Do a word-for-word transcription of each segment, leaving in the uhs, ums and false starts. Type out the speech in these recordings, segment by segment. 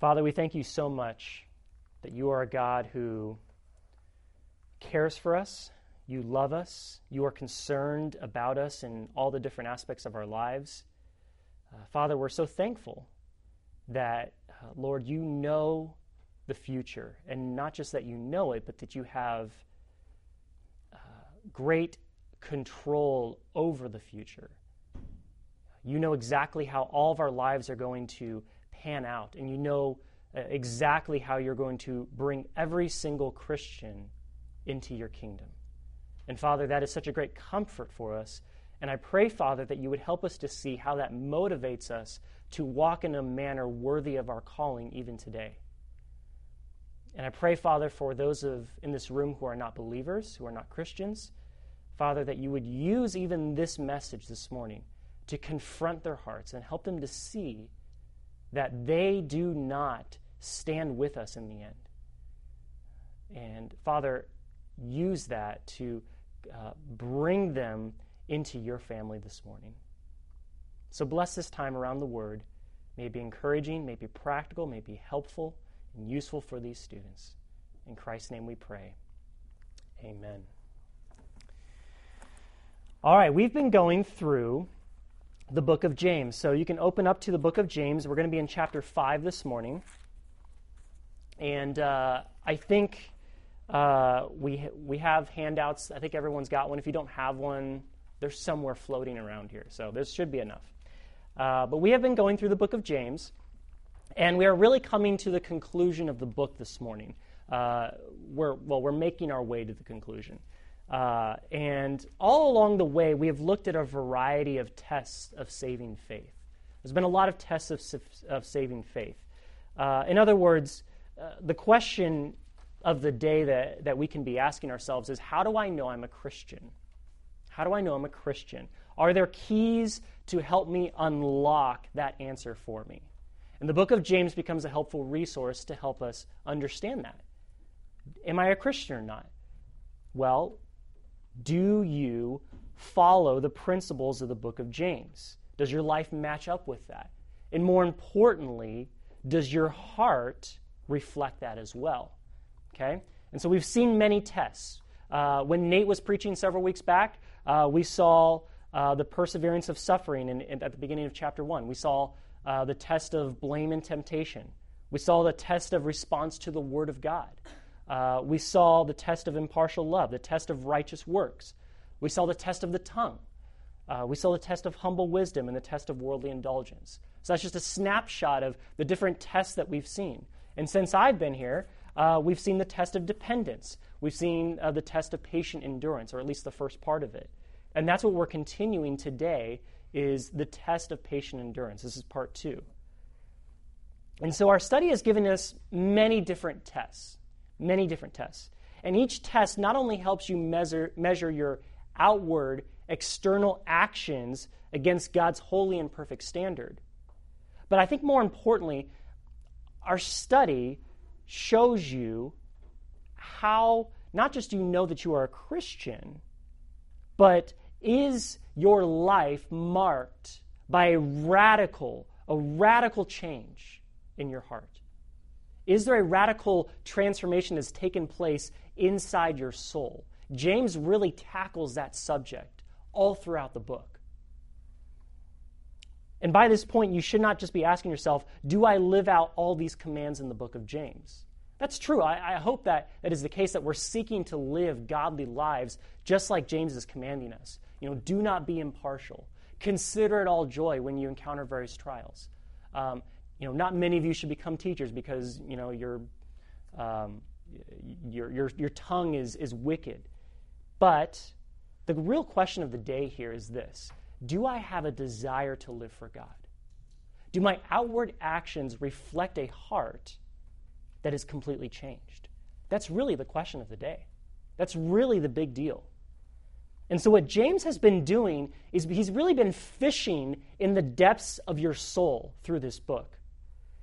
Father, we thank you so much that you are a God who cares for us, you love us, you are concerned about us in all the different aspects of our lives. Uh, Father, we're so thankful that, uh, Lord, you know the future, and not just that you know it, but that you have uh, great control over the future. You know exactly how all of our lives are going to pan out, and you know uh, exactly how you're going to bring every single Christian into your kingdom. And Father, that is such a great comfort for us. And I pray, Father, that you would help us to see how that motivates us to walk in a manner worthy of our calling even today. And I pray, Father, for those of in this room who are not believers, who are not Christians, Father, that you would use even this message this morning to confront their hearts and help them to see that they do not stand with us in the end. And Father, use that to uh, bring them into your family this morning. So bless this time around the Word. May it be encouraging, may it be practical, may it be helpful and useful for these students. In Christ's name we pray. Amen. All right, we've been going through the book of James. So you can open up to the book of James. We're going to be in chapter five this morning. And uh, I think... Uh, we we have handouts. I think everyone's got one. If you don't have one, they're somewhere floating around here. So there should be enough. Uh, but we have been going through the book of James, and we are really coming to the conclusion of the book this morning. Uh, we're well, we're making our way to the conclusion. Uh, and all along the way, we have looked at a variety of tests of saving faith. There's been a lot of tests of of saving faith. Uh, in other words, uh, the question of the day that, that we can be asking ourselves is, how do I know I'm a Christian? How do I know I'm a Christian? Are there keys to help me unlock that answer for me? And the book of James becomes a helpful resource to help us understand that. Am I a Christian or not? Well, do you follow the principles of the book of James? Does your life match up with that? And more importantly, does your heart reflect that as well? Okay? And so we've seen many tests. Uh, when Nate was preaching several weeks back, uh, we saw uh, the perseverance of suffering in, in, at the beginning of chapter one. We saw uh, the test of blame and temptation. We saw the test of response to the Word of God. Uh, we saw the test of impartial love, the test of righteous works. We saw the test of the tongue. Uh, we saw the test of humble wisdom and the test of worldly indulgence. So that's just a snapshot of the different tests that we've seen. And since I've been here, Uh, we've seen the test of dependence. We've seen uh, the test of patient endurance, or at least the first part of it. And that's what we're continuing today, is the test of patient endurance. This is part two. And so our study has given us many different tests, many different tests. And each test not only helps you measure, measure your outward, external actions against God's holy and perfect standard, but I think more importantly, our study shows you how not just do you know that you are a Christian, but is your life marked by a radical, a radical change in your heart? Is there a radical transformation that's taken place inside your soul? James really tackles that subject all throughout the book. And by this point, you should not just be asking yourself, do I live out all these commands in the book of James? That's true. I, I hope that that is the case, that we're seeking to live godly lives just like James is commanding us. You know, do not be impartial. Consider it all joy when you encounter various trials. Um, you know, not many of you should become teachers because, you know, your um, your, your, your tongue is, is wicked. But the real question of the day here is this. Do I have a desire to live for God? Do my outward actions reflect a heart that is completely changed? That's really the question of the day. That's really the big deal. And so what James has been doing is he's really been fishing in the depths of your soul through this book.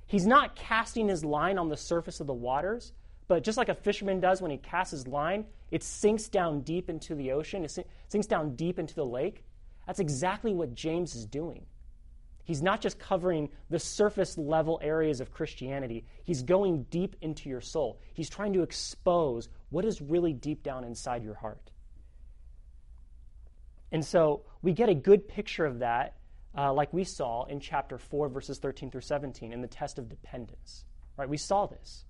He's not casting his line on the surface of the waters, but just like a fisherman does when he casts his line, it sinks down deep into the ocean, it sinks down deep into the lake. That's exactly what James is doing. He's not just covering the surface level areas of Christianity. He's going deep into your soul. He's trying to expose what is really deep down inside your heart. And so we get a good picture of that, uh, like we saw in chapter four, verses thirteen through seventeen, in the test of dependence. Right? We saw this.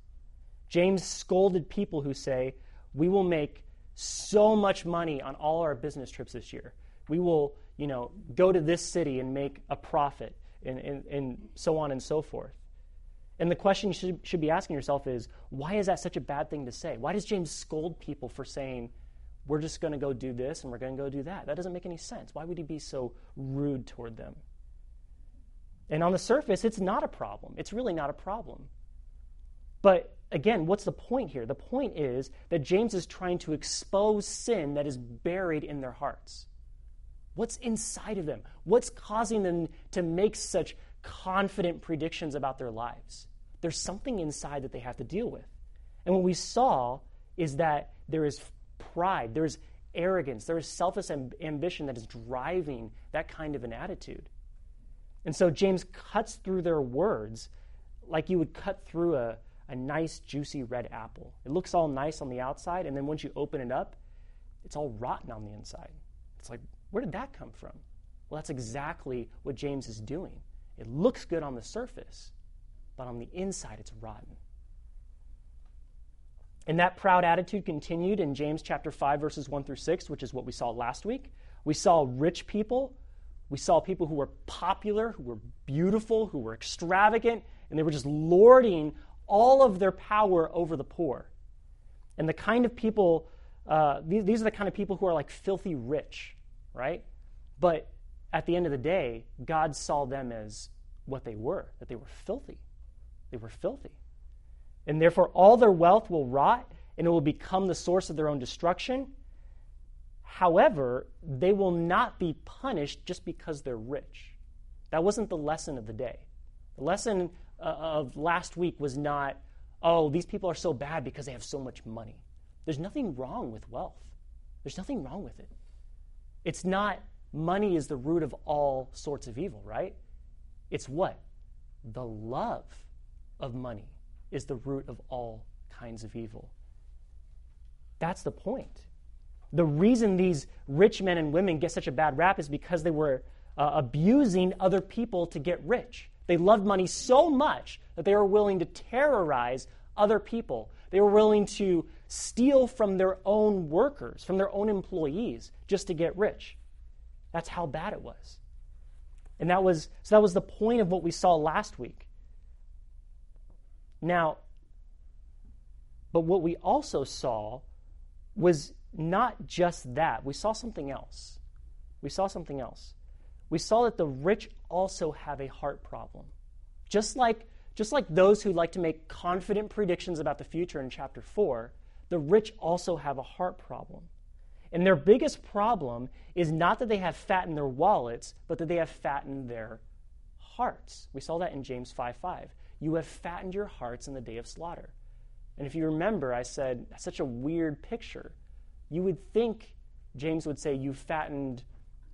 James scolded people who say, we will make so much money on all our business trips this year. We will, you know, go to this city and make a profit, and, and, and so on and so forth. And the question you should, should be asking yourself is, why is that such a bad thing to say? Why does James scold people for saying, we're just going to go do this and we're going to go do that? That doesn't make any sense. Why would he be so rude toward them? And on the surface, it's not a problem. It's really not a problem. But again, what's the point here? The point is that James is trying to expose sin that is buried in their hearts. What's inside of them? What's causing them to make such confident predictions about their lives? There's something inside that they have to deal with. And what we saw is that there is pride, there is arrogance, there is selfish amb- ambition that is driving that kind of an attitude. And so James cuts through their words like you would cut through a, a nice, juicy red apple. It looks all nice on the outside, and then once you open it up, it's all rotten on the inside. It's like, where did that come from? Well, that's exactly what James is doing. It looks good on the surface, but on the inside, it's rotten. And that proud attitude continued in James chapter five, verses one through six, which is what we saw last week. We saw rich people. We saw people who were popular, who were beautiful, who were extravagant, and they were just lording all of their power over the poor. And the kind of people, uh, these, these are the kind of people who are like filthy rich, right? But at the end of the day, God saw them as what they were, that they were filthy. They were filthy. And therefore, all their wealth will rot, and it will become the source of their own destruction. However, they will not be punished just because they're rich. That wasn't the lesson of the day. The lesson uh, of last week was not, oh, these people are so bad because they have so much money. There's nothing wrong with wealth. There's nothing wrong with it. It's not money is the root of all sorts of evil, right? It's what? The love of money is the root of all kinds of evil. That's the point. The reason these rich men and women get such a bad rap is because they were uh, abusing other people to get rich. They loved money so much that they were willing to terrorize other people. They were willing to steal from their own workers, from their own employees, just to get rich. That's how bad it was. And that was so that was the point of what we saw last week. Now, but what we also saw was not just that. We saw something else. We saw something else. We saw that the rich also have a heart problem. Just like Just like those who like to make confident predictions about the future in chapter four, the rich also have a heart problem. And their biggest problem is not that they have fat in their wallets, but that they have fat in their hearts. We saw that in James five five. You have fattened your hearts in the day of slaughter. And if you remember, I said, that's such a weird picture. You would think James would say you fattened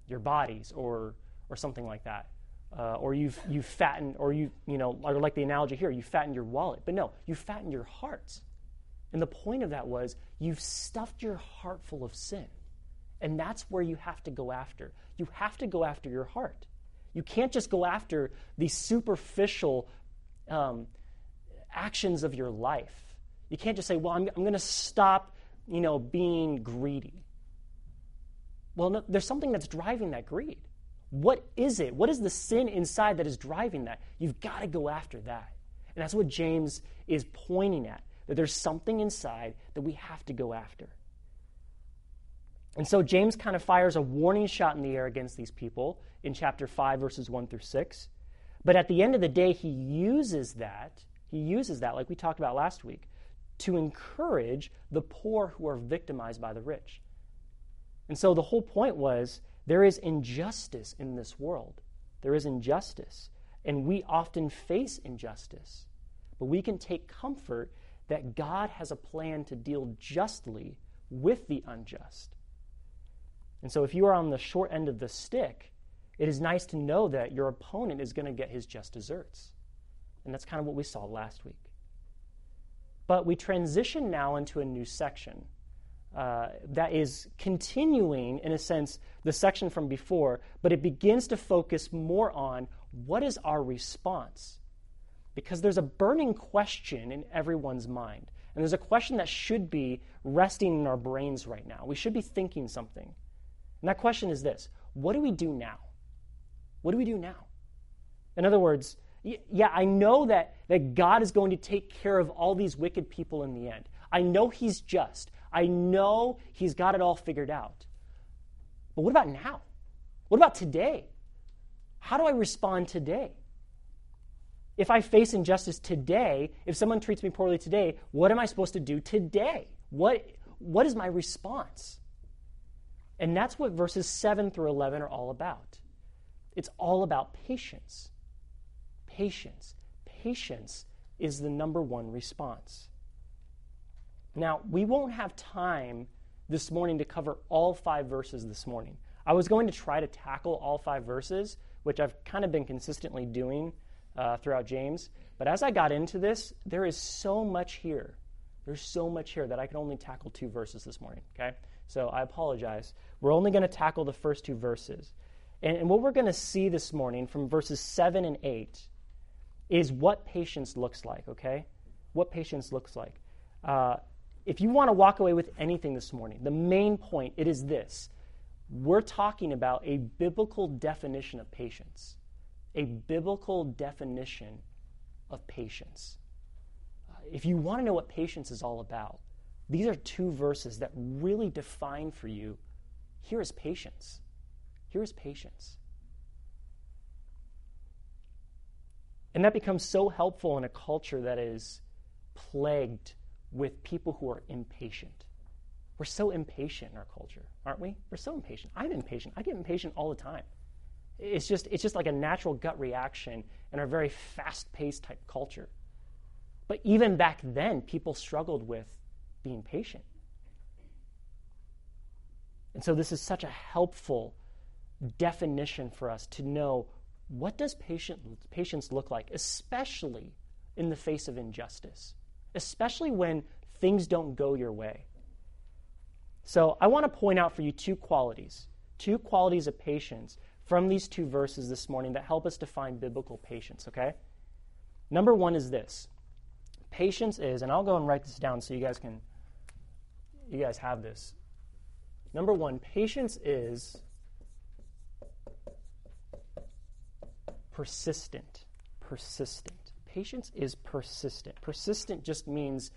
your bodies or or something like that. Uh, or you've you fattened, or you you know, or like the analogy here, you fattened your wallet. But no, you fattened your hearts. And the point of that was you've stuffed your heart full of sin. And that's where you have to go after. You have to go after your heart. You can't just go after the superficial um, actions of your life. You can't just say, well, I'm, I'm going to stop, you know, being greedy. Well, no, there's something that's driving that greed. What is it? What is the sin inside that is driving that? You've got to go after that. And that's what James is pointing at, that there's something inside that we have to go after. And so James kind of fires a warning shot in the air against these people in chapter five, verses one through six. But at the end of the day, he uses that, he uses that, like we talked about last week, to encourage the poor who are victimized by the rich. And so the whole point was, there is injustice in this world. There is injustice, and we often face injustice. But we can take comfort that God has a plan to deal justly with the unjust. And so if you are on the short end of the stick, It is nice to know that your opponent is going to get his just desserts. And that's kind of what we saw last week. But we transition now into a new section uh, that is continuing, in a sense, the section from before, but it begins to focus more on what is our response? Because there's a burning question in everyone's mind. And there's a question that should be resting in our brains right now. We should be thinking something. And that question is this: what do we do now? What do we do now? In other words, yeah, I know that, that God is going to take care of all these wicked people in the end. I know he's just. I know he's got it all figured out. But what about now? What about today? How do I respond today? If I face injustice today, if someone treats me poorly today, what am I supposed to do today? What, what is my response? And that's what verses seven through eleven are all about. It's all about patience. Patience. Patience is the number one response. Now, we won't have time this morning to cover all five verses this morning. I was going to try to tackle all five verses, which I've kind of been consistently doing uh, throughout James. But as I got into this, there is so much here. There's so much here that I could only tackle two verses this morning, okay? So I apologize. We're only going to tackle the first two verses. And, and what we're going to see this morning from verses seven and eight is what patience looks like, okay? What patience looks like. Uh, if you want to walk away with anything this morning, the main point, it is this. We're talking about a biblical definition of patience. A biblical definition of patience. If you want to know what patience is all about, these are two verses that really define for you, here is patience. Here is patience. And that becomes so helpful in a culture that is plagued with people who are impatient. We're so impatient in our culture, aren't we? We're so impatient. I'm impatient. I get impatient all the time. It's just, it's just like a natural gut reaction in our very fast-paced type culture. But even back then, people struggled with being patient. And so this is such a helpful definition for us to know, what does patient, patience look like, especially in the face of injustice, especially when things don't go your way. So I want to point out for you two qualities, two qualities of patience from these two verses this morning that help us define biblical patience, okay? Number one is this. Patience is, and I'll go and write this down so you guys can, you guys have this. Number one, patience is persistent. Persistent. Patience is persistent. Persistent just means,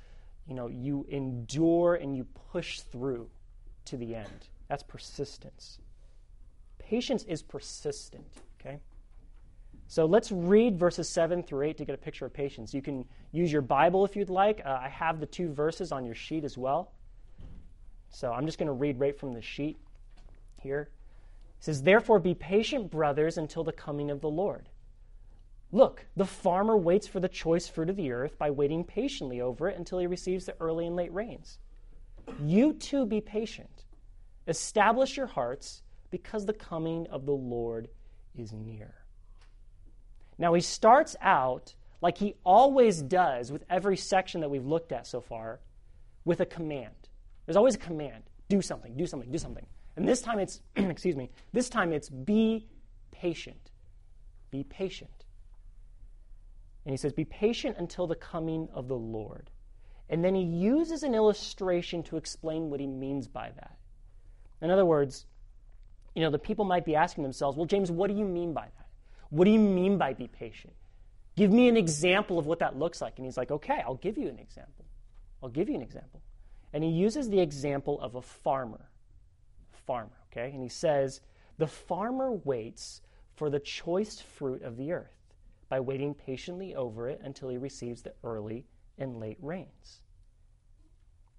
you know, you endure and you push through to the end. That's persistence. Patience is persistent, okay? So let's read verses seven through eight to get a picture of patience. You can use your Bible if you'd like. Uh, I have the two verses on your sheet as well. So I'm just going to read right from the sheet here. It says, "Therefore be patient, brothers, until the coming of the Lord. Look, the farmer waits for the choice fruit of the earth by waiting patiently over it until he receives the early and late rains. You too be patient. Establish your hearts, because the coming of the Lord is near." Now, he starts out, like he always does with every section that we've looked at so far, with a command. There's always a command. Do something, do something, do something. And this time it's, excuse me, this time it's be patient. Be patient. And he says, be patient until the coming of the Lord. And then he uses an illustration to explain what he means by that. In other words, you know, the people might be asking themselves, well, James, what do you mean by that? What do you mean by be patient? Give me an example of what that looks like. And he's like, okay, I'll give you an example. I'll give you an example. And he uses the example of a farmer. Farmer, okay? And he says, the farmer waits for the choice fruit of the earth by waiting patiently over it until he receives the early and late rains.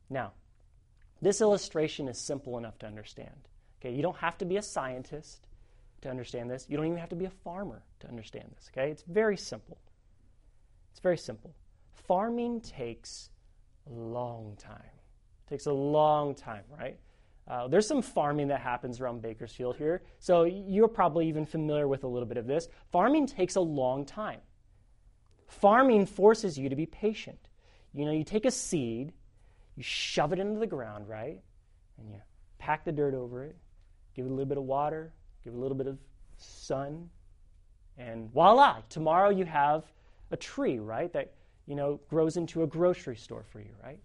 Now, this illustration is simple enough to understand. Okay, you don't have to be a scientist to understand this. You don't even have to be a farmer to understand this, okay? It's very simple. It's very simple. Farming takes a long time. It takes a long time, right? Uh, there's some farming that happens around Bakersfield here, so you're probably even familiar with a little bit of this. Farming takes a long time. Farming forces you to be patient. You know, you take a seed, you shove it into the ground, right? And you pack the dirt over it, give it a little bit of water, give it a little bit of sun, and voila, tomorrow you have a tree, right, that, you know, grows into a grocery store for you, right?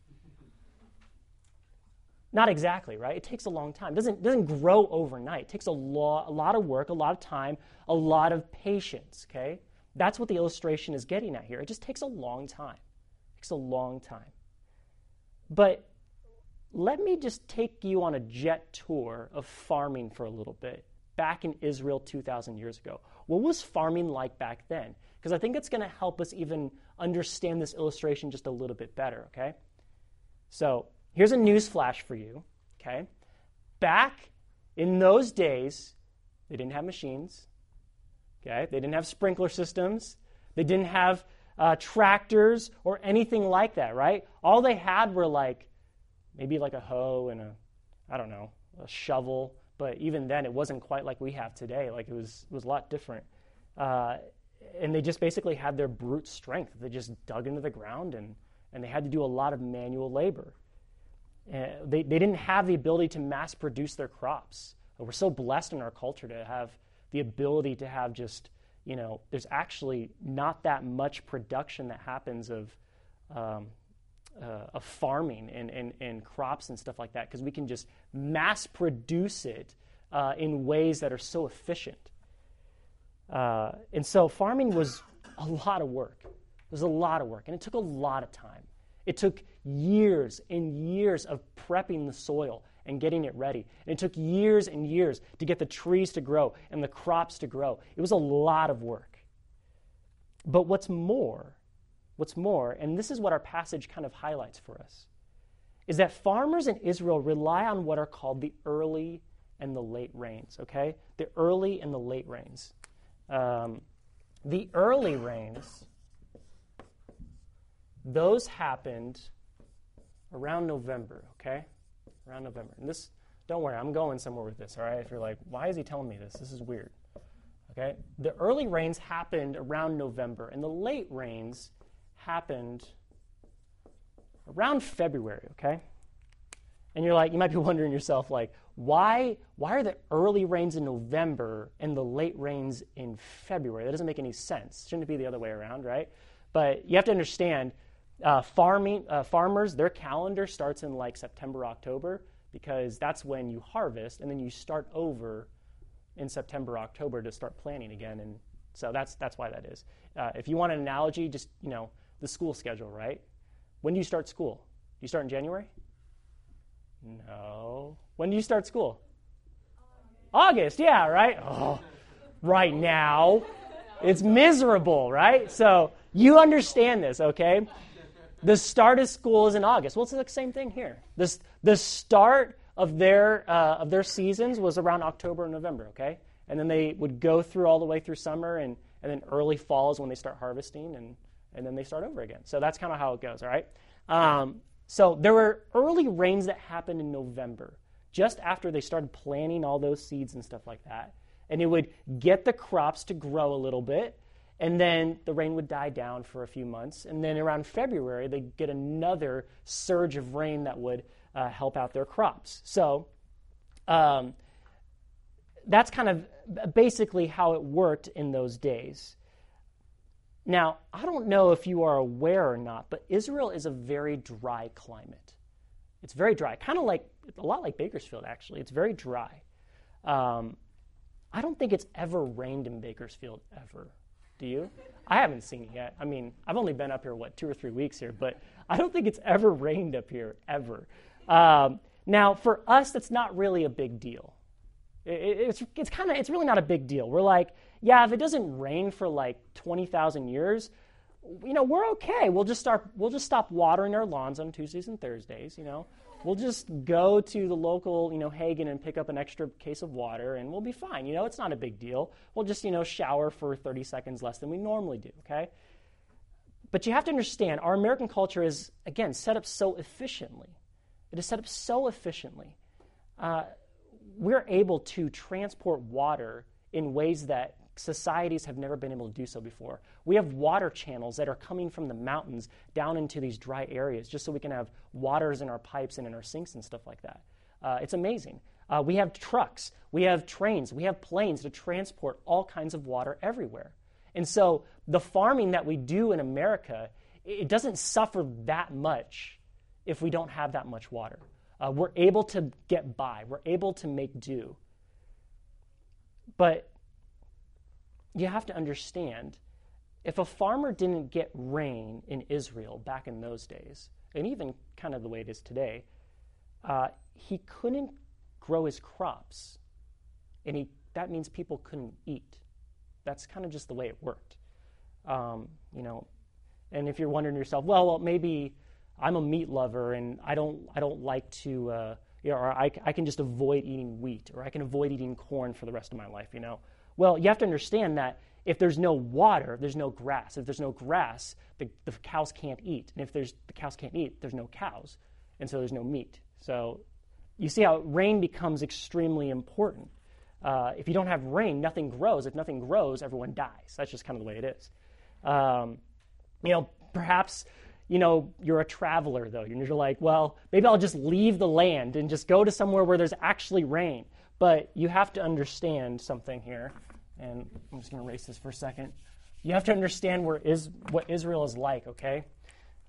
Not exactly, right? It takes a long time. It doesn't, doesn't grow overnight. It takes a, lo- a lot of work, a lot of time, a lot of patience, okay? That's what the illustration is getting at here. It just takes a long time. It takes a long time. But let me just take you on a jet tour of farming for a little bit, back in Israel two thousand years ago. What was farming like back then? Because I think it's going to help us even understand this illustration just a little bit better, okay? So here's a news flash for you, okay? Back in those days, they didn't have machines, okay? They didn't have sprinkler systems. They didn't have uh, tractors or anything like that, right? All they had were like, maybe like a hoe and a, I don't know, a shovel. But even then, it wasn't quite like we have today. Like it was, it was a lot different. Uh, and they just basically had their brute strength. They just dug into the ground and, and they had to do a lot of manual labor. Uh, they, they didn't have the ability to mass produce their crops. We're so blessed in our culture to have the ability to have just, you know, there's actually not that much production that happens of um, uh, of farming and, and, and crops and stuff like that because we can just mass produce it uh, in ways that are so efficient. Uh, and so farming was a lot of work. It was a lot of work, and it took a lot of time. It took years and years of prepping the soil and getting it ready. And it took years and years to get the trees to grow and the crops to grow. It was a lot of work. But what's more, what's more, and this is what our passage kind of highlights for us, is that farmers in Israel rely on what are called the early and the late rains, okay? The early and the late rains. Um, the early rains, those happened around November, okay? Around November. And this, don't worry, I'm going somewhere with this, all right? If you're like, why is he telling me this? This is weird, okay? The early rains happened around November, and the late rains happened around February, okay? And you're like, you might be wondering yourself, like, why, why are the early rains in November and the late rains in February? That doesn't make any sense. Shouldn't it be the other way around, right? But you have to understand, Uh, farming uh, farmers, their calendar starts in like September, October, because that's when you harvest, and then you start over in September, October to start planting again. And so that's that's why that is. Uh, if you want an analogy, just, you know, the school schedule, right? When do you start school? Do you start in January? No. When do you start school? August, August, yeah, right? Oh, right now. It's miserable, right? So you understand this, okay? The start of school is in August. Well, it's the same thing here. This, the start of their uh, of their seasons was around October and November, okay? And then they would go through all the way through summer, and, and then early fall is when they start harvesting, and, and then they start over again. So that's kind of how it goes, all right? Um, so there were early rains that happened in November, just after they started planting all those seeds and stuff like that. And it would get the crops to grow a little bit, and then the rain would die down for a few months. And then around February, they'd get another surge of rain that would uh, help out their crops. So um, that's kind of basically how it worked in those days. Now, I don't know if you are aware or not, but Israel is a very dry climate. It's very dry, kind of like, a lot like Bakersfield, actually. It's very dry. Um, I don't think it's ever rained in Bakersfield, ever. Do you? I haven't seen it yet. I mean, I've only been up here, what, two or three weeks here, but I don't think it's ever rained up here, ever. Um, now, for us, that's not really a big deal. It, it's it's kind of, it's really not a big deal. We're like, yeah, if it doesn't rain for like twenty thousand years, you know, we're okay. We'll just start, we'll just stop watering our lawns on Tuesdays and Thursdays, you know. We'll just go to the local, you know, Hagen and pick up an extra case of water, and we'll be fine. You know, it's not a big deal. We'll just, you know, shower for thirty seconds less than we normally do, okay? But you have to understand, our American culture is, again, set up so efficiently. It is set up so efficiently uh, we're able to transport water in ways that societies have never been able to do so before. We have water channels that are coming from the mountains down into these dry areas just so we can have waters in our pipes and in our sinks and stuff like that. Uh, it's amazing. Uh, we have trucks, we have trains, we have planes to transport all kinds of water everywhere. And so the farming that we do in America, it doesn't suffer that much if we don't have that much water. Uh, we're able to get by. We're able to make do. But you have to understand, if a farmer didn't get rain in Israel back in those days, and even kind of the way it is today, uh, he couldn't grow his crops, and he, that means people couldn't eat. That's kind of just the way it worked, um, you know. And if you're wondering to yourself, well, well, maybe I'm a meat lover, and I don't, I don't like to, uh, you know, or I, I can just avoid eating wheat, or I can avoid eating corn for the rest of my life, you know. Well, you have to understand that if there's no water, if there's no grass. If there's no grass, the, the cows can't eat, and if there's the cows can't eat, there's no cows, and so there's no meat. So you see how rain becomes extremely important. Uh, if you don't have rain, nothing grows. If nothing grows, everyone dies. That's just kind of the way it is. Um, you know, perhaps, you know, you're a traveler, though. You're like, well, maybe I'll just leave the land and just go to somewhere where there's actually rain. But you have to understand something here. And I'm just going to erase this for a second. You have to understand where is, what Israel is like, okay?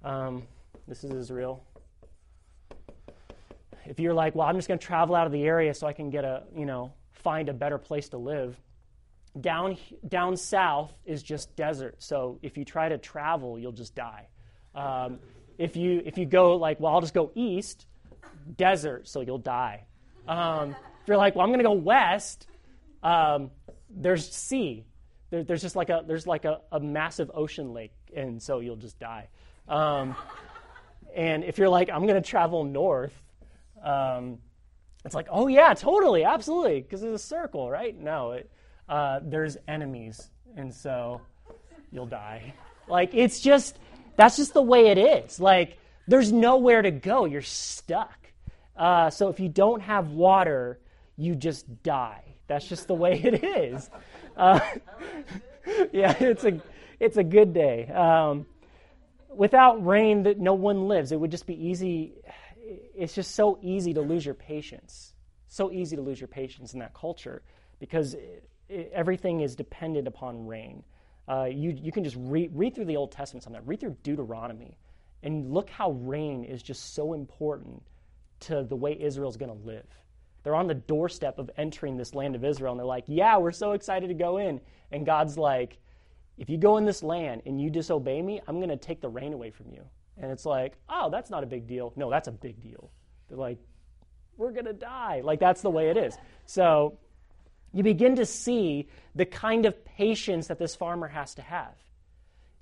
Um, this is Israel. If you're like, well, I'm just going to travel out of the area so I can get a, you know, find a better place to live. Down down south is just desert. So if you try to travel, you'll just die. Um, if you if you go like, well, I'll just go east, desert, so you'll die. Um, if you're like, well, I'm going to go west, um, there's sea. There, there's just like a there's like a, a massive ocean lake, and so you'll just die. Um, and if you're like, I'm going to travel north. Um, it's like, oh yeah, totally, absolutely, because it's a circle, right? No, it, uh, there's enemies, and so you'll die. Like, it's just, that's just the way it is. Like, there's nowhere to go. You're stuck. Uh, so if you don't have water, you just die. That's just the way it is. Uh, yeah, it's a, it's a good day. Um, without rain, that no one lives. It would just be easy. It's just so easy to lose your patience, so easy to lose your patience in that culture, because it, it, everything is dependent upon rain. Uh, you you can just read, read through the Old Testament sometime, read through Deuteronomy, and look how rain is just so important to the way Israel's going to live. They're on the doorstep of entering this land of Israel, and they're like, yeah, we're so excited to go in. And God's like, if you go in this land and you disobey me, I'm going to take the rain away from you. And it's like, oh, that's not a big deal. No, that's a big deal. They're like, we're going to die. Like, that's the way it is. So you begin to see the kind of patience that this farmer has to have.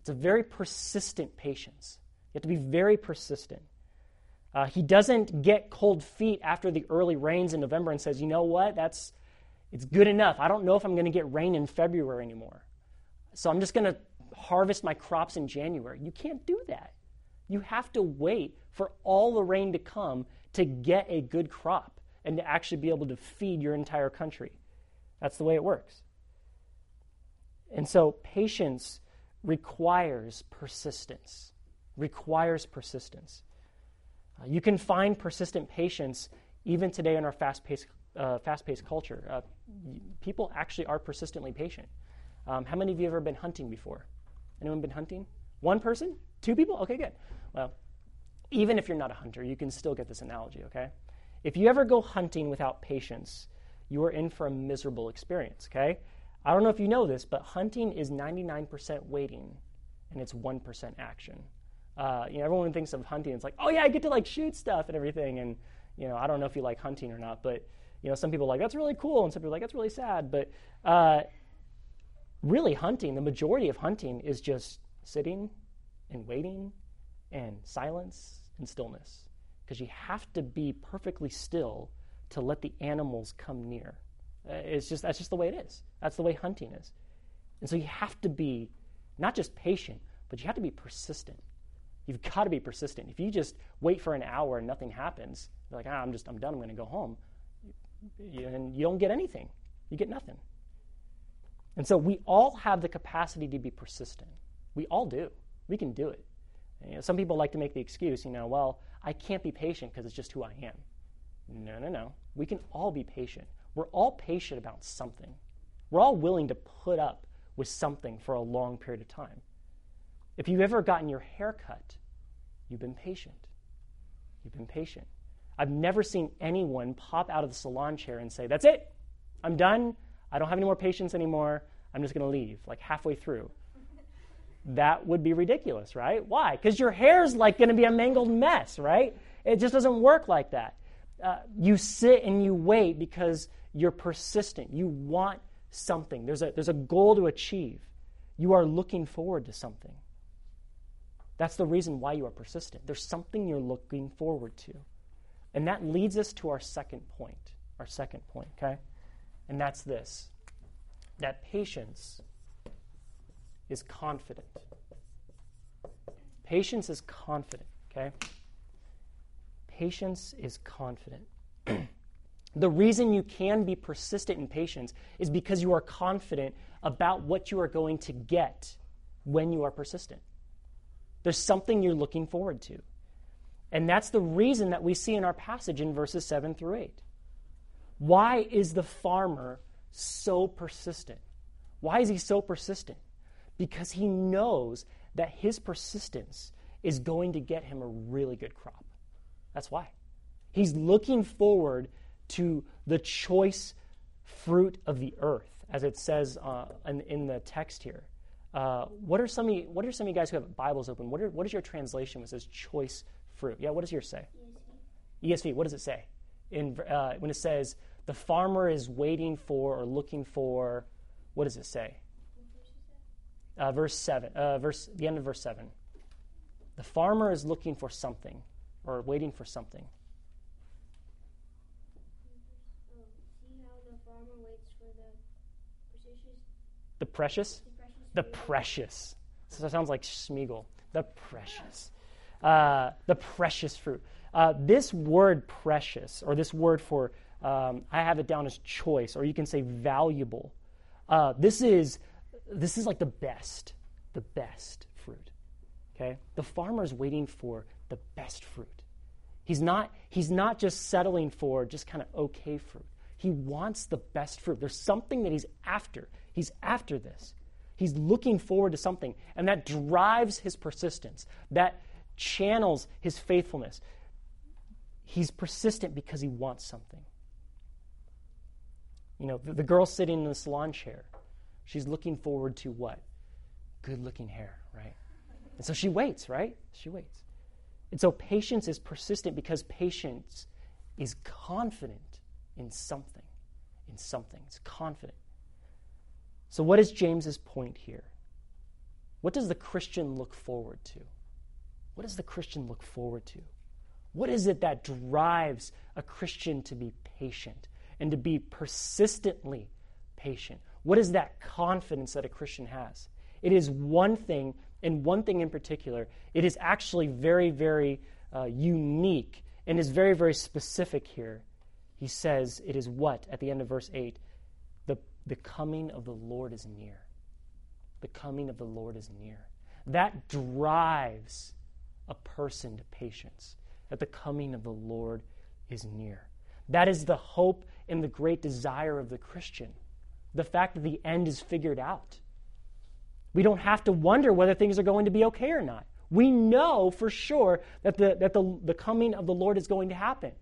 It's a very persistent patience. You have to be very persistent. Uh, he doesn't get cold feet after the early rains in November and says, you know what, that's it's good enough. I don't know if I'm going to get rain in February anymore, so I'm just going to harvest my crops in January. You can't do that. You have to wait for all the rain to come to get a good crop and to actually be able to feed your entire country. That's the way it works. And so patience requires persistence, requires persistence. Uh, you can find persistent patience even today in our fast-paced, uh, fast-paced culture. Uh, people actually are persistently patient. Um, how many of you have ever been hunting before? Anyone been hunting? One person? Two people? Okay, good. Well, even if you're not a hunter, you can still get this analogy, okay? If you ever go hunting without patience, you are in for a miserable experience, okay? I don't know if you know this, but hunting is ninety-nine percent waiting, and it's one percent action. Uh, you know, everyone thinks of hunting, it's like, oh yeah, I get to like shoot stuff and everything, and you know, I don't know if you like hunting or not, but you know, some people are like, that's really cool, and some people are like, that's really sad, but uh, really hunting, the majority of hunting is just sitting and waiting and silence and stillness, because you have to be perfectly still to let the animals come near. It's just, that's just the way it is. That's the way hunting is. And so you have to be not just patient, but you have to be persistent. You've got to be persistent. If you just wait for an hour and nothing happens, you're like, ah, I'm just, I'm done, I'm going to go home. and you don't get anything. You get nothing. And so we all have the capacity to be persistent. We all do. We can do it. You know, some people like to make the excuse, you know, well, I can't be patient because it's just who I am. No, no, no. We can all be patient. We're all patient about something. We're all willing to put up with something for a long period of time. If you've ever gotten your hair cut, you've been patient. You've been patient. I've never seen anyone pop out of the salon chair and say, that's it, I'm done, I don't have any more patience anymore, I'm just going to leave, like halfway through. That would be ridiculous, right? Why? Because your hair's like going to be a mangled mess, right? It just doesn't work like that. Uh, you sit and you wait because you're persistent. You want something. There's a, there's a goal to achieve. You are looking forward to something. That's the reason why you are persistent. There's something you're looking forward to. And that leads us to our second point, our second point, okay? And that's this, that patience is confident. Patience is confident, okay? Patience is confident. The reason you can be persistent in patience is because you are confident about what you are going to get when you are persistent. There's something you're looking forward to. And that's the reason that we see in our passage in verses seven through eight. Why is the farmer so persistent? Why is he so persistent? Because he knows that his persistence is going to get him a really good crop. That's why. He's looking forward to the choice fruit of the earth, as it says uh, in, in the text here. Uh, what are some of you, what are some of you guys who have Bibles open? What, are, what is your translation when it says choice fruit? Yeah, what does yours say? E S V. E S V, what does it say? In uh, when it says the farmer is waiting for or looking for, what does it say? Uh, verse seven. Uh, verse the end of verse seven. The farmer is looking for something or waiting for something. See how the farmer waits for the precious. The precious. The precious. So that sounds like Schmiegel. The precious. Uh, the precious fruit. Uh, this word precious, or this word for, um, I have it down as choice, or you can say valuable. Uh, this is this is like the best, the best fruit. Okay? The farmer's waiting for the best fruit. He's not, he's not just settling for just kind of okay fruit. He wants the best fruit. There's something that he's after. He's after this. He's looking forward to something, and that drives his persistence. That channels his faithfulness. He's persistent because he wants something. You know, the, the girl sitting in the salon chair, she's looking forward to what? Good-looking hair, right? And so she waits, right? She waits. And so patience is persistent because patience is confident in something. In something. It's confident. So what is James's point here? What does the Christian look forward to? What does the Christian look forward to? What is it that drives a Christian to be patient and to be persistently patient? What is that confidence that a Christian has? It is one thing, and one thing in particular. It is actually very, very uh, unique and is very, very specific here. He says it is what? At the end of verse eight, the The coming of the Lord is near. The coming of the Lord is near. That drives a person to patience, that the coming of the Lord is near. That is the hope and the great desire of the Christian, the fact that the end is figured out. We don't have to wonder whether things are going to be okay or not. We know for sure that the, that the, the coming of the Lord is going to happen.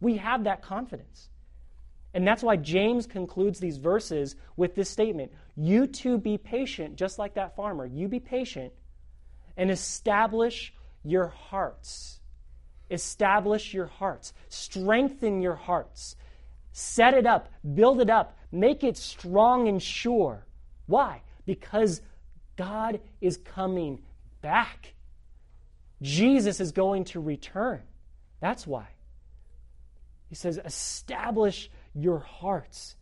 We have that confidence. And that's why James concludes these verses with this statement. You too be patient, just like that farmer. You be patient and establish your hearts. Establish your hearts. Strengthen your hearts. Set it up. Build it up. Make it strong and sure. Why? Because God is coming back. Jesus is going to return. That's why. He says, establish your hearts.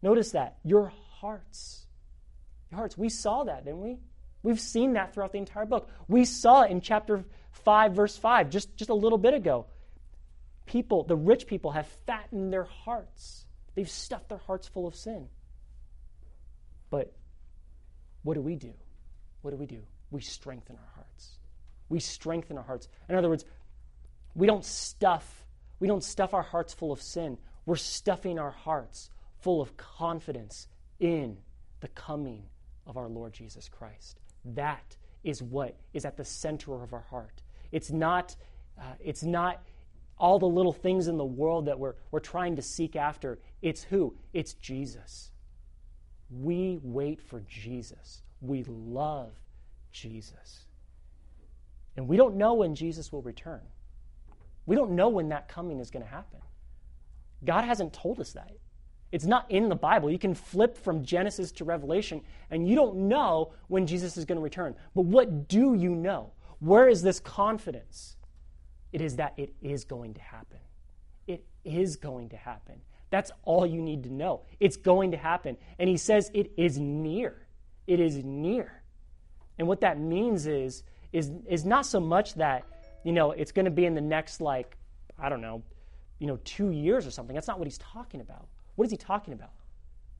Notice that. Your hearts. Your hearts. We saw that, didn't we? We've seen that throughout the entire book. We saw it in chapter five, verse five, just, just a little bit ago. People, the rich people have fattened their hearts. They've stuffed their hearts full of sin. But what do we do? What do we do? We strengthen our hearts. We strengthen our hearts. In other words, we don't stuff, we don't stuff our hearts full of sin. We're stuffing our hearts full of confidence in the coming of our Lord Jesus Christ. That is what is at the center of our heart. It's not, uh, it's not all the little things in the world that we're, we're trying to seek after. It's who? It's Jesus. We wait for Jesus. We love Jesus. And we don't know when Jesus will return. We don't know when that coming is going to happen. God hasn't told us that. It's not in the Bible. You can flip from Genesis to Revelation, and you don't know when Jesus is going to return. But what do you know? Where is this confidence? It is that it is going to happen. It is going to happen. That's all you need to know. It's going to happen. And he says it is near. It is near. And what that means is, is, is not so much that, you know, it's going to be in the next, like, I don't know, you know, two years or something. That's not what he's talking about. What is he talking about?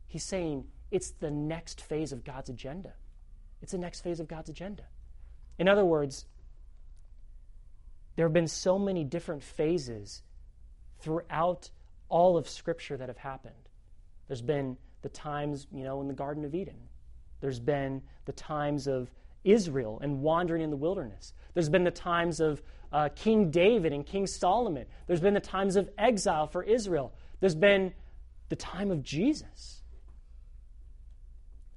He's saying it's the next phase of God's agenda. It's the next phase of God's agenda. In other words, there have been so many different phases throughout all of Scripture that have happened. There's been the times, you know, in the Garden of Eden. There's been the times of Israel and wandering in the wilderness. There's been the times of uh, King David and King Solomon. There's been the times of exile for Israel. There's been the time of Jesus.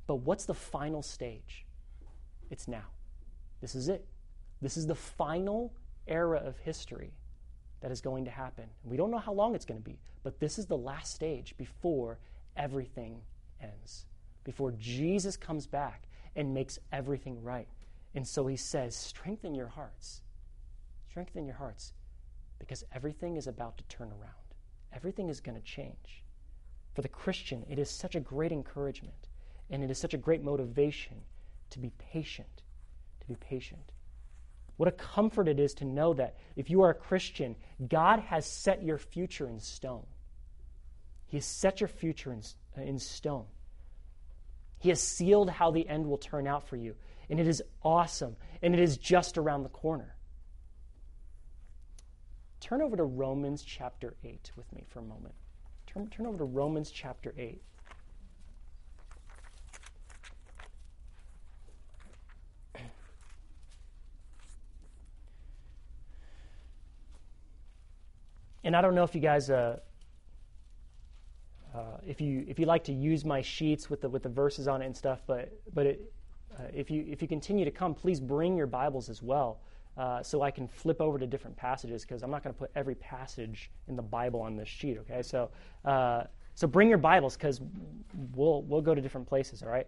But what's the final stage? It's now. This is it. This is the final era of history that is going to happen. We don't know how long it's going to be, but this is the last stage before everything ends, before Jesus comes back and makes everything right. And so he says, strengthen your hearts. Strengthen your hearts, because everything is about to turn around. Everything is going to change. For the Christian, it is such a great encouragement, and it is such a great motivation to be patient, to be patient. What a comfort it is to know that if you are a Christian, God has set your future in stone. He has set your future in, in stone. He has sealed how the end will turn out for you. And it is awesome. And it is just around the corner. Turn over to Romans chapter eight with me for a moment. Turn, turn over to Romans chapter eight. And I don't know if you guys... Uh, Uh, if you if you like to use my sheets with the with the verses on it and stuff, but but it, uh, if you if you continue to come, please bring your Bibles as well, uh, so I can flip over to different passages, because I'm not going to put every passage in the Bible on this sheet. Okay, so uh, so bring your Bibles, because we'll we'll go to different places. All right.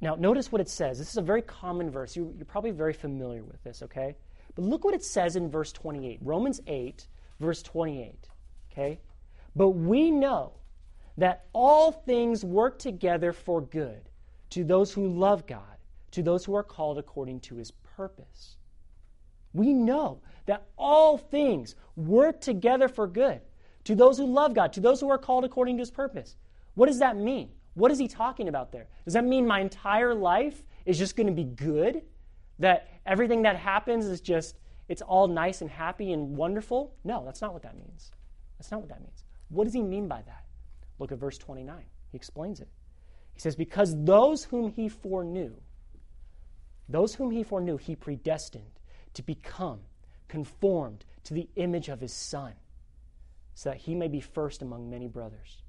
Now notice what it says. This is a very common verse. You, you're probably very familiar with this. Okay, but look what it says in verse twenty-eight, Romans eight. Verse twenty-eight, okay? But we know that all things work together for good to those who love God, to those who are called according to his purpose. We know that all things work together for good to those who love God, to those who are called according to his purpose. What does that mean? What is he talking about there? Does that mean my entire life is just going to be good? That everything that happens is just, it's all nice and happy and wonderful? No, that's not what that means. That's not what that means. What does he mean by that? Look at verse twenty-nine. He explains it. He says, because those whom he foreknew, those whom he foreknew, he predestined to become conformed to the image of his Son, so that he may be first among many brothers.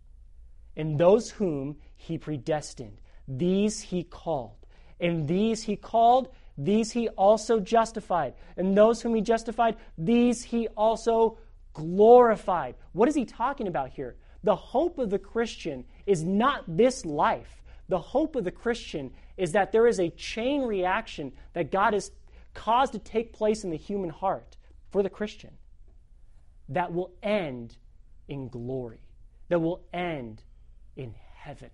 And those whom he predestined, these he called. And these he called, these he also justified. And those whom he justified, these he also glorified. What is he talking about here? The hope of the Christian is not this life. The hope of the Christian is that there is a chain reaction that God has caused to take place in the human heart for the Christian that will end in glory, that will end in heaven.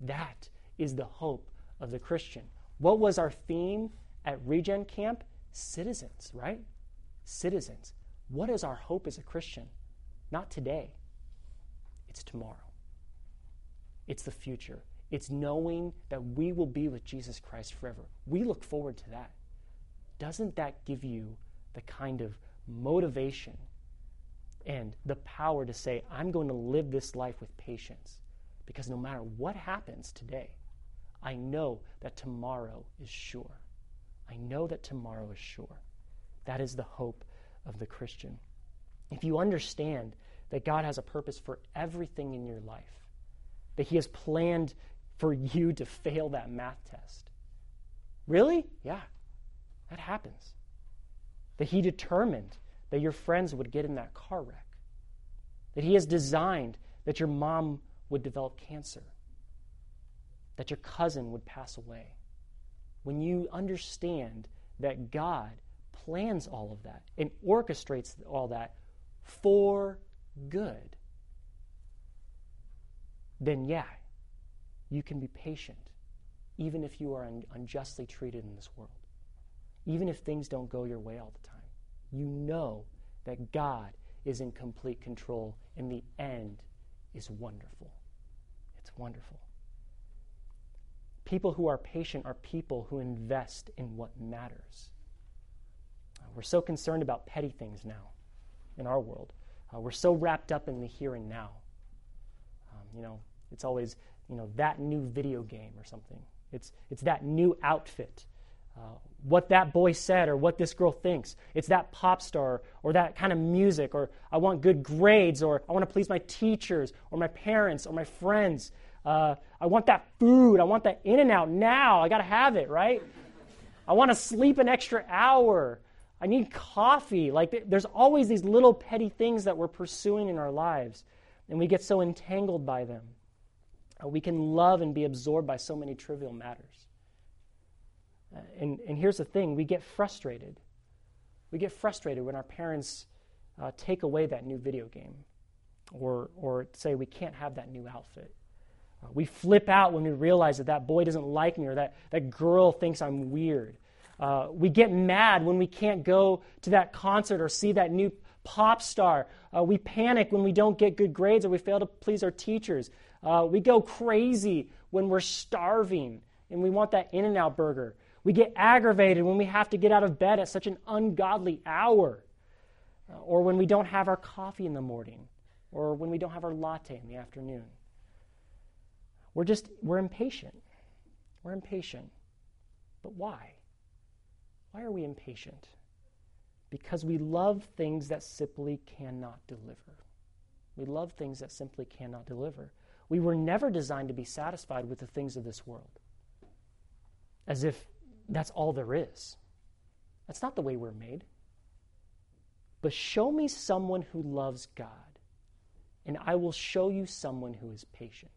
That is the hope of the Christian. What was our theme at Regen Camp? Citizens, right? Citizens. What is our hope as a Christian? Not today. It's tomorrow. It's the future. It's knowing that we will be with Jesus Christ forever. We look forward to that. Doesn't that give you the kind of motivation and the power to say, I'm going to live this life with patience? Because no matter what happens today, I know that tomorrow is sure. I know that tomorrow is sure. That is the hope of the Christian. If you understand that God has a purpose for everything in your life, that He has planned for you to fail that math test. Really? Yeah, that happens. That He determined that your friends would get in that car wreck. That He has designed that your mom would develop cancer. That your cousin would pass away. When you understand that God plans all of that and orchestrates all that for good, then yeah, you can be patient, even if you are un- unjustly treated in this world. Even if things don't go your way all the time. You know that God is in complete control, and the end is wonderful. It's wonderful. People who are patient are people who invest in what matters. Uh, we're so concerned about petty things now in our world. Uh, we're so wrapped up in the here and now. Um, you know, it's always, you know, that new video game or something. It's, it's that new outfit. Uh, what that boy said or what this girl thinks. It's that pop star or that kind of music, or I want good grades, or I want to please my teachers or my parents or my friends. Uh, I want that food. I want that In-N-Out now. I got to have it, right? I want to sleep an extra hour. I need coffee. Like th- there's always these little petty things that we're pursuing in our lives, and we get so entangled by them. Uh, we can love and be absorbed by so many trivial matters. Uh, and, and here's the thing, we get frustrated. We get frustrated when our parents uh, take away that new video game or, or say we can't have that new outfit. Uh, we flip out when we realize that that boy doesn't like me or that, that girl thinks I'm weird. Uh, we get mad when we can't go to that concert or see that new pop star. Uh, we panic when we don't get good grades or we fail to please our teachers. Uh, we go crazy when we're starving and we want that In-N-Out burger. We get aggravated when we have to get out of bed at such an ungodly hour, uh, or when we don't have our coffee in the morning, or when we don't have our latte in the afternoon. We're just, we're impatient. We're impatient. But why? Why are we impatient? Because we love things that simply cannot deliver. We love things that simply cannot deliver. We were never designed to be satisfied with the things of this world, as if that's all there is. That's not the way we're made. But show me someone who loves God, and I will show you someone who is patient.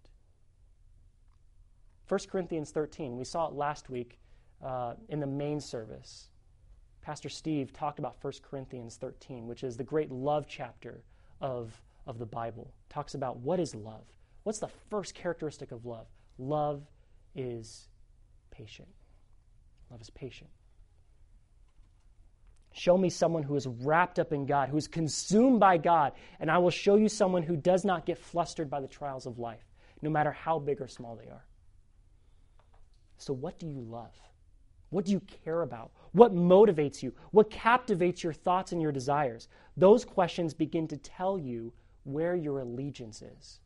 First Corinthians thirteen, we saw it last week uh, in the main service. Pastor Steve talked about First Corinthians thirteen, which is the great love chapter of, of the Bible. It talks about what is love. What's the first characteristic of love? Love is patient. Love is patient. Show me someone who is wrapped up in God, who is consumed by God, and I will show you someone who does not get flustered by the trials of life, no matter how big or small they are. So what do you love? What do you care about? What motivates you? What captivates your thoughts and your desires? Those questions begin to tell you where your allegiance is.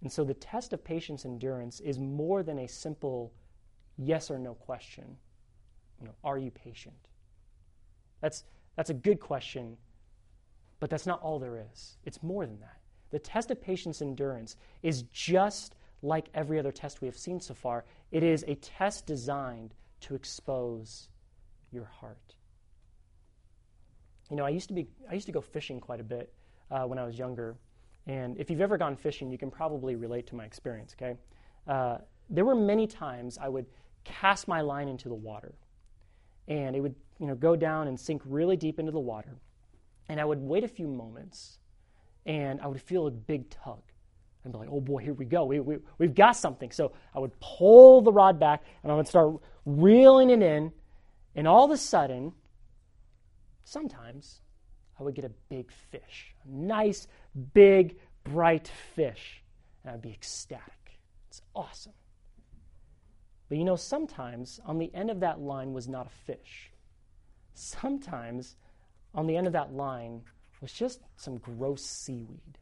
And so the test of patience and endurance is more than a simple yes or no question. You know, are you patient? That's that's a good question, but that's not all there is. It's more than that. The test of patience endurance is just like every other test we have seen so far. It is a test designed to expose your heart. You know, I used to be I used to go fishing quite a bit uh, when I was younger, and if you've ever gone fishing, you can probably relate to my experience. Okay, uh, there were many times I would cast my line into the water, and it would, you know, go down and sink really deep into the water, and I would wait a few moments, and I would feel a big tug. I'd be like, oh boy, here we go, we, we, we've got something. So I would pull the rod back, and I would start reeling it in, and all of a sudden, sometimes, I would get a big fish, a nice, big, bright fish, and I'd be ecstatic. It's awesome. But you know, sometimes on the end of that line was not a fish. Sometimes on the end of that line was just some gross seaweed.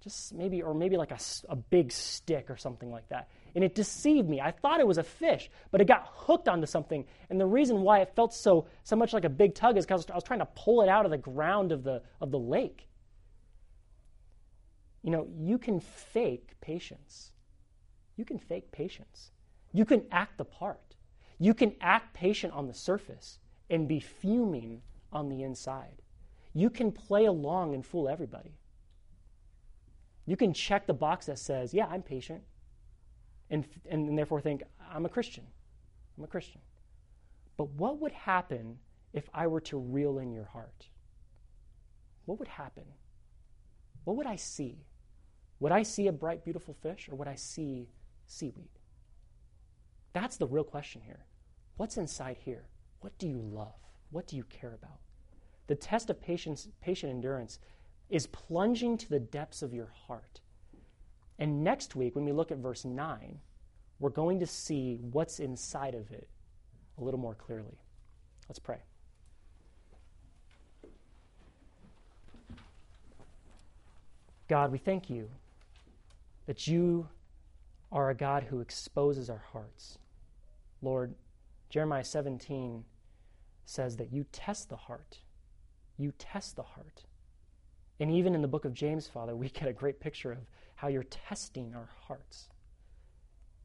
Just maybe, or maybe like a, a big stick or something like that. And it deceived me. I thought it was a fish, but it got hooked onto something. And the reason why it felt so so much like a big tug is because I was trying to pull it out of the ground of the of the lake. You know, you can fake patience. You can fake patience. You can act the part. You can act patient on the surface and be fuming on the inside. You can play along and fool everybody. You can check the box that says, yeah, I'm patient, and, and and therefore think, I'm a Christian. I'm a Christian. But what would happen if I were to reel in your heart? What would happen? What would I see? Would I see a bright, beautiful fish, or would I see seaweed? That's the real question here. What's inside here? What do you love? What do you care about? The test of patience, patient endurance is plunging to the depths of your heart. And next week, when we look at verse nine, we're going to see what's inside of it a little more clearly. Let's pray. God, we thank you that you are a God who exposes our hearts. Lord, Jeremiah seventeen says that you test the heart. You test the heart. And even in the book of James, Father, we get a great picture of how you're testing our hearts,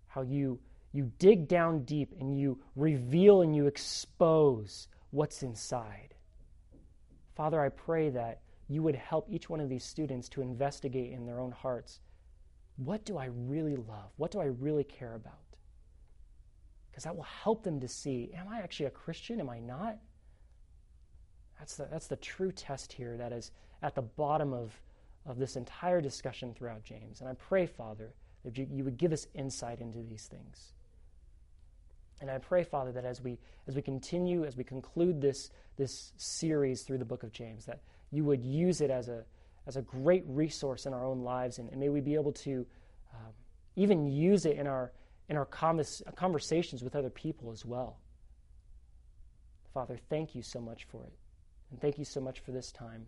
how you, you dig down deep and you reveal and you expose what's inside. Father, I pray that you would help each one of these students to investigate in their own hearts, what do I really love? What do I really care about? Because that will help them to see, am I actually a Christian? Am I not? That's the, that's the true test here that is at the bottom of, of this entire discussion throughout James. And I pray, Father, that you, you would give us insight into these things. And I pray, Father, that as we as we continue, as we conclude this, this series through the book of James, that you would use it as a, as a great resource in our own lives. And, and may we be able to um, even use it in our, in our convers- conversations with other people as well. Father, thank you so much for it. And thank you so much for this time.